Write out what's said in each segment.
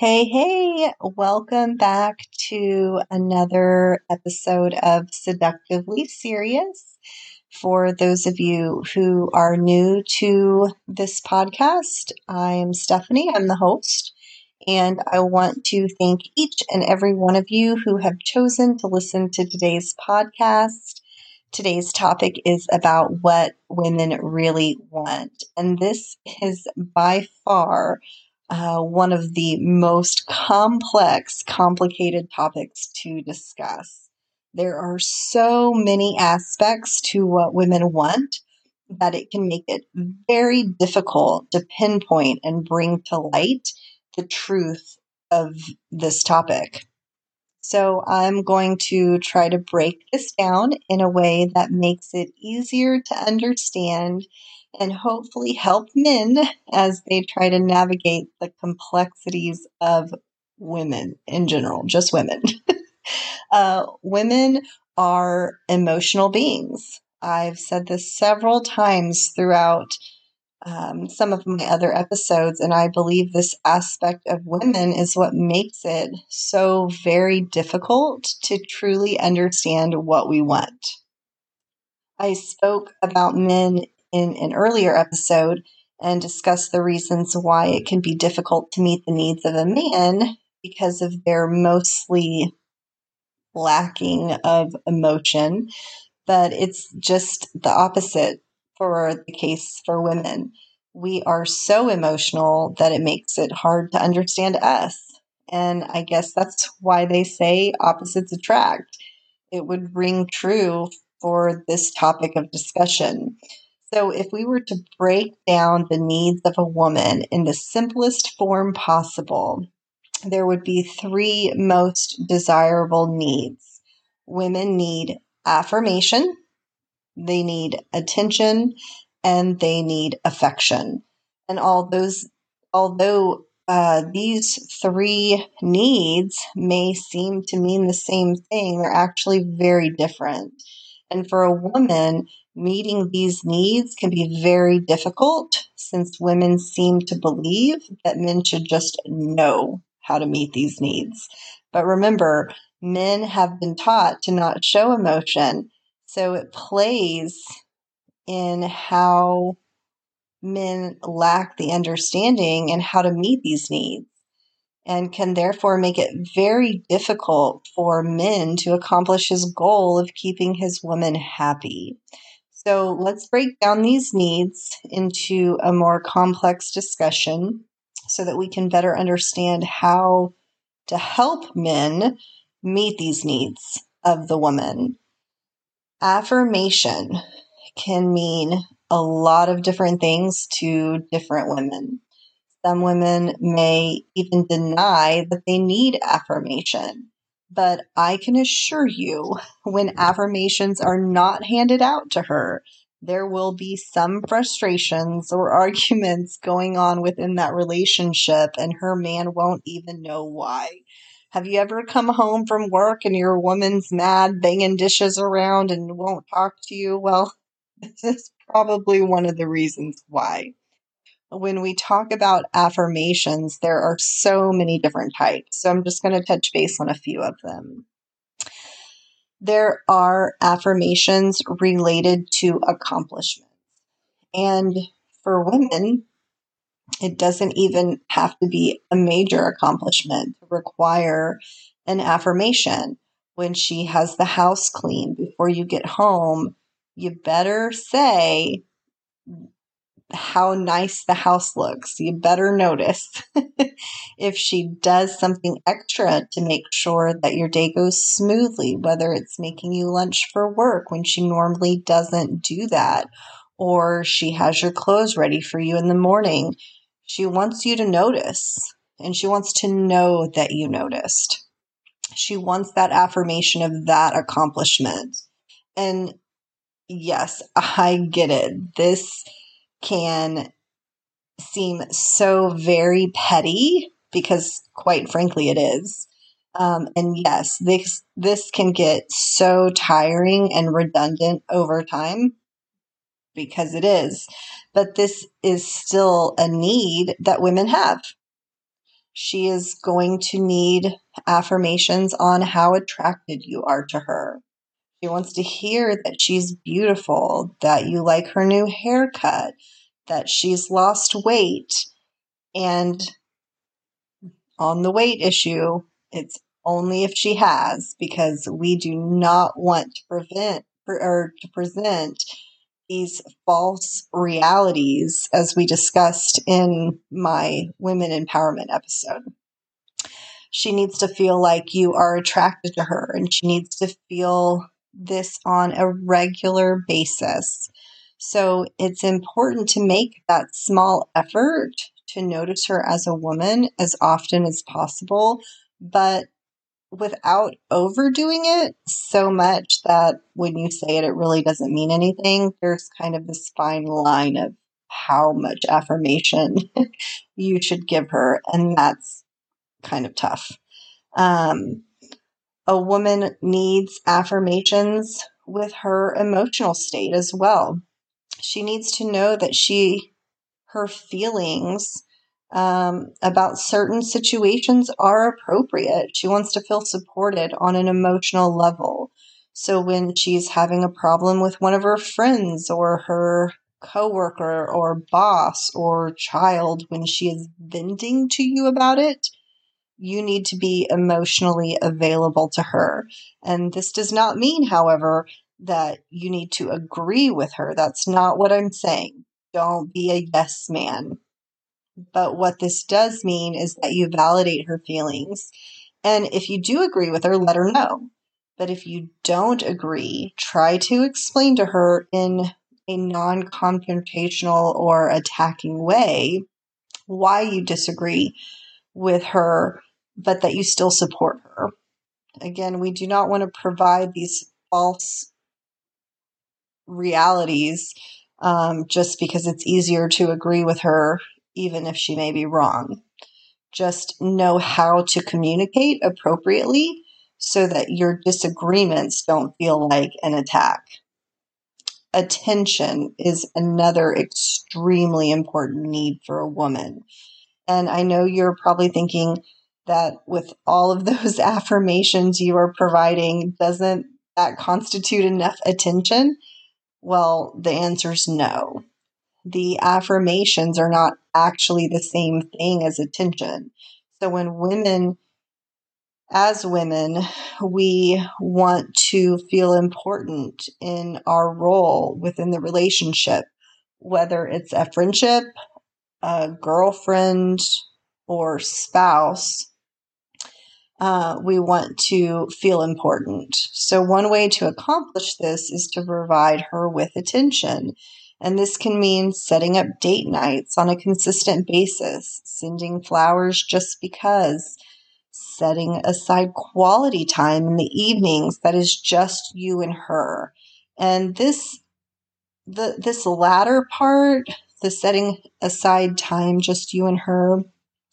Hey, welcome back to another episode of Seductively Serious. For those of you who are new to this podcast, I'm Stephanie, I'm the host, and I want to thank each and every one of you who have chosen to listen to today's podcast. Today's topic is about what women really want, and this is by far one of the most complicated topics to discuss. There are so many aspects to what women want that it can make it very difficult to pinpoint and bring to light the truth of this topic. So I'm going to try to break this down in a way that makes it easier to understand and hopefully help men as they try to navigate the complexities of women in general, just women. Women are emotional beings. I've said this several times throughout some of my other episodes, and I believe this aspect of women is what makes it so very difficult to truly understand what we want. I spoke about men in an earlier episode and discuss the reasons why it can be difficult to meet the needs of a man because of their mostly lacking of emotion, but it's just the opposite for the case for women. We are so emotional that it makes it hard to understand us. And I guess that's why they say opposites attract. It would ring true for this topic of discussion. So if we were to break down the needs of a woman in the simplest form possible, there would be three most desirable needs. Women need affirmation, they need attention, and they need affection. And although these three needs may seem to mean the same thing, they're actually very different. And for a woman, meeting these needs can be very difficult since women seem to believe that men should just know how to meet these needs. But remember, men have been taught to not show emotion, so it plays in how men lack the understanding and how to meet these needs, and can therefore make it very difficult for men to accomplish his goal of keeping his woman happy. So let's break down these needs into a more complex discussion so that we can better understand how to help men meet these needs of the woman. Affirmation can mean a lot of different things to different women. Some women may even deny that they need affirmation, but I can assure you when affirmations are not handed out to her, there will be some frustrations or arguments going on within that relationship, and her man won't even know why. Have you ever come home from work and your woman's mad, banging dishes around and won't talk to you? Well, this is probably one of the reasons why. When we talk about affirmations, there are so many different types. So I'm just going to touch base on a few of them. There are affirmations related to accomplishments. And for women, it doesn't even have to be a major accomplishment to require an affirmation. When she has the house clean before you get home, you better say how nice the house looks. You better notice. If she does something extra to make sure that your day goes smoothly, whether it's making you lunch for work when she normally doesn't do that, or she has your clothes ready for you in the morning, she wants you to notice, and she wants to know that you noticed. She wants that affirmation of that accomplishment. And yes, I get it. This can seem so very petty because, quite frankly, it is. And yes, this can get so tiring and redundant over time because it is. But this is still a need that women have. She is going to need affirmations on how attracted you are to her. She wants to hear that she's beautiful, that you like her new haircut, that she's lost weight. And on the weight issue, it's only if she has, because we do not want to present these false realities, as we discussed in my women empowerment episode. She needs to feel like you are attracted to her, and she needs to feel this on a regular basis. So it's important to make that small effort to notice her as a woman as often as possible, but without overdoing it so much that when you say it, it really doesn't mean anything. There's kind of this fine line of how much affirmation you should give her, and that's kind of tough. A woman needs affirmations with her emotional state as well. She needs to know that her feelings about certain situations are appropriate. She wants to feel supported on an emotional level. So when she's having a problem with one of her friends or her coworker or boss or child, when she is venting to you about it, you need to be emotionally available to her. And this does not mean, however, that you need to agree with her. That's not what I'm saying. Don't be a yes man. But what this does mean is that you validate her feelings. And if you do agree with her, let her know. But if you don't agree, try to explain to her in a non-confrontational or attacking way why you disagree with her, but that you still support her. Again, we do not want to provide these false realities just because it's easier to agree with her, even if she may be wrong. Just know how to communicate appropriately so that your disagreements don't feel like an attack. Attention is another extremely important need for a woman. And I know you're probably thinking that with all of those affirmations you are providing, doesn't that constitute enough attention? Well, the answer is no. The affirmations are not actually the same thing as attention. So as women, we want to feel important in our role within the relationship, whether it's a friendship, a girlfriend, or spouse. We want to feel important. So one way to accomplish this is to provide her with attention. And this can mean setting up date nights on a consistent basis, sending flowers just because, setting aside quality time in the evenings that is just you and her. And this latter part, the setting aside time, just you and her,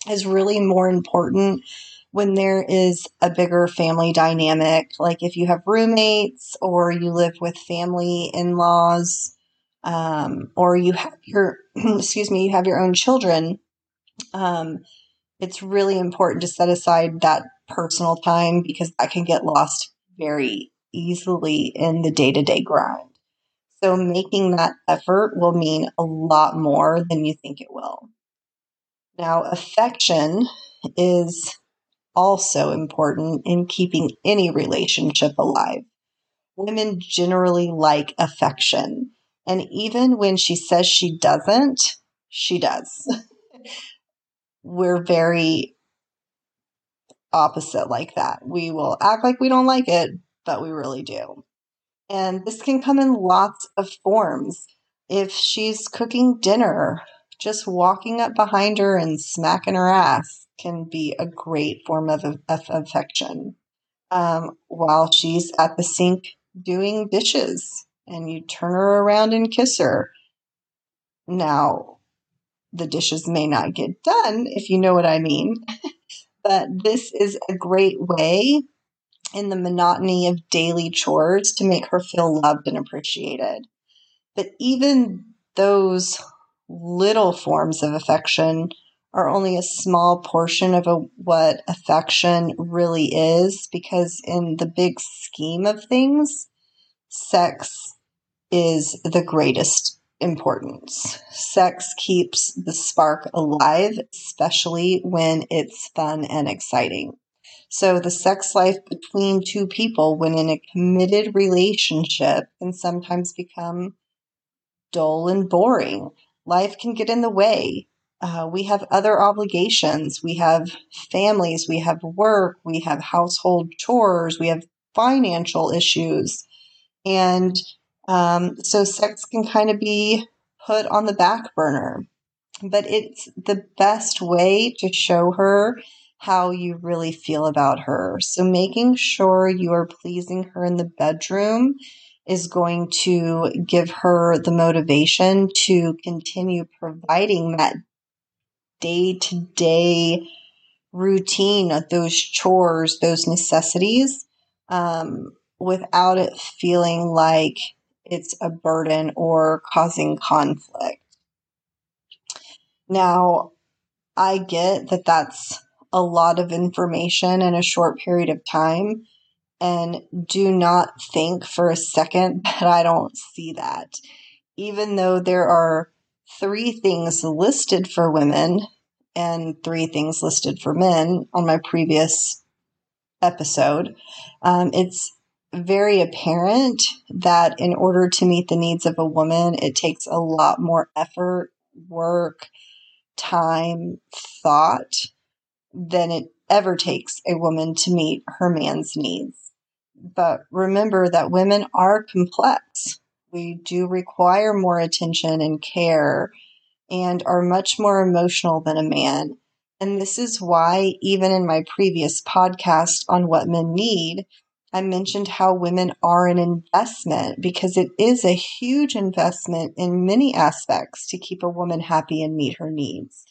is really more important when there is a bigger family dynamic, like if you have roommates or you live with family in-laws, or you have your own children. It's really important to set aside that personal time because that can get lost very easily in the day-to-day grind. So making that effort will mean a lot more than you think it will. Now, affection is also important in keeping any relationship alive. Women generally like affection, and even when she says she doesn't, she does. We're very opposite like that. We will act like we don't like it, but we really do. And this can come in lots of forms. If she's cooking dinner, just walking up behind her and smacking her ass can be a great form of affection. While she's at the sink doing dishes and you turn her around and kiss her. Now, the dishes may not get done, if you know what I mean, but this is a great way in the monotony of daily chores to make her feel loved and appreciated. But even those little forms of affection are only a small portion of what affection really is, because in the big scheme of things, sex is the greatest importance. Sex keeps the spark alive, especially when it's fun and exciting. So the sex life between two people, when in a committed relationship, can sometimes become dull and boring. Life can get in the way. We have other obligations. We have families. We have work. We have household chores. We have financial issues. And so sex can kind of be put on the back burner. But it's the best way to show her how you really feel about her. So making sure you are pleasing her in the bedroom is going to give her the motivation to continue providing that day-to-day routine of those chores, those necessities, without it feeling like it's a burden or causing conflict. Now, I get that that's a lot of information in a short period of time, and do not think for a second that I don't see that. Even though there are 3 things listed for women and 3 things listed for men on my previous episode, it's very apparent that in order to meet the needs of a woman, it takes a lot more effort, work, time, thought than it ever takes a woman to meet her man's needs. But remember that women are complex. We do require more attention and care and are much more emotional than a man. And this is why, even in my previous podcast on what men need, I mentioned how women are an investment, because it is a huge investment in many aspects to keep a woman happy and meet her needs.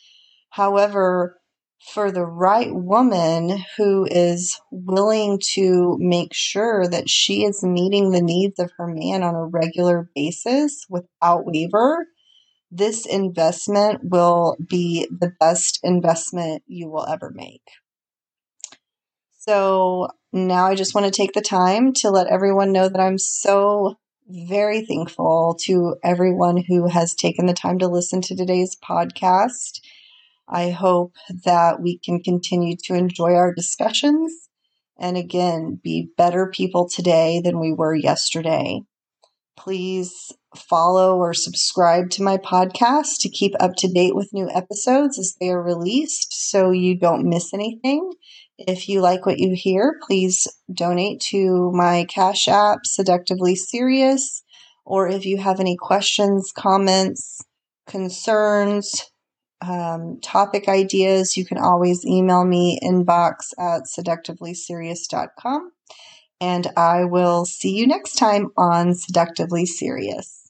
However, for the right woman who is willing to make sure that she is meeting the needs of her man on a regular basis without waiver, this investment will be the best investment you will ever make. So now I just want to take the time to let everyone know that I'm so very thankful to everyone who has taken the time to listen to today's podcast. I hope that we can continue to enjoy our discussions and, again, be better people today than we were yesterday. Please follow or subscribe to my podcast to keep up to date with new episodes as they are released so you don't miss anything. If you like what you hear, please donate to my Cash App, Seductively Serious, or if you have any questions, comments, concerns, topic ideas, you can always email me inbox@seductivelyserious.com. And I will see you next time on Seductively Serious.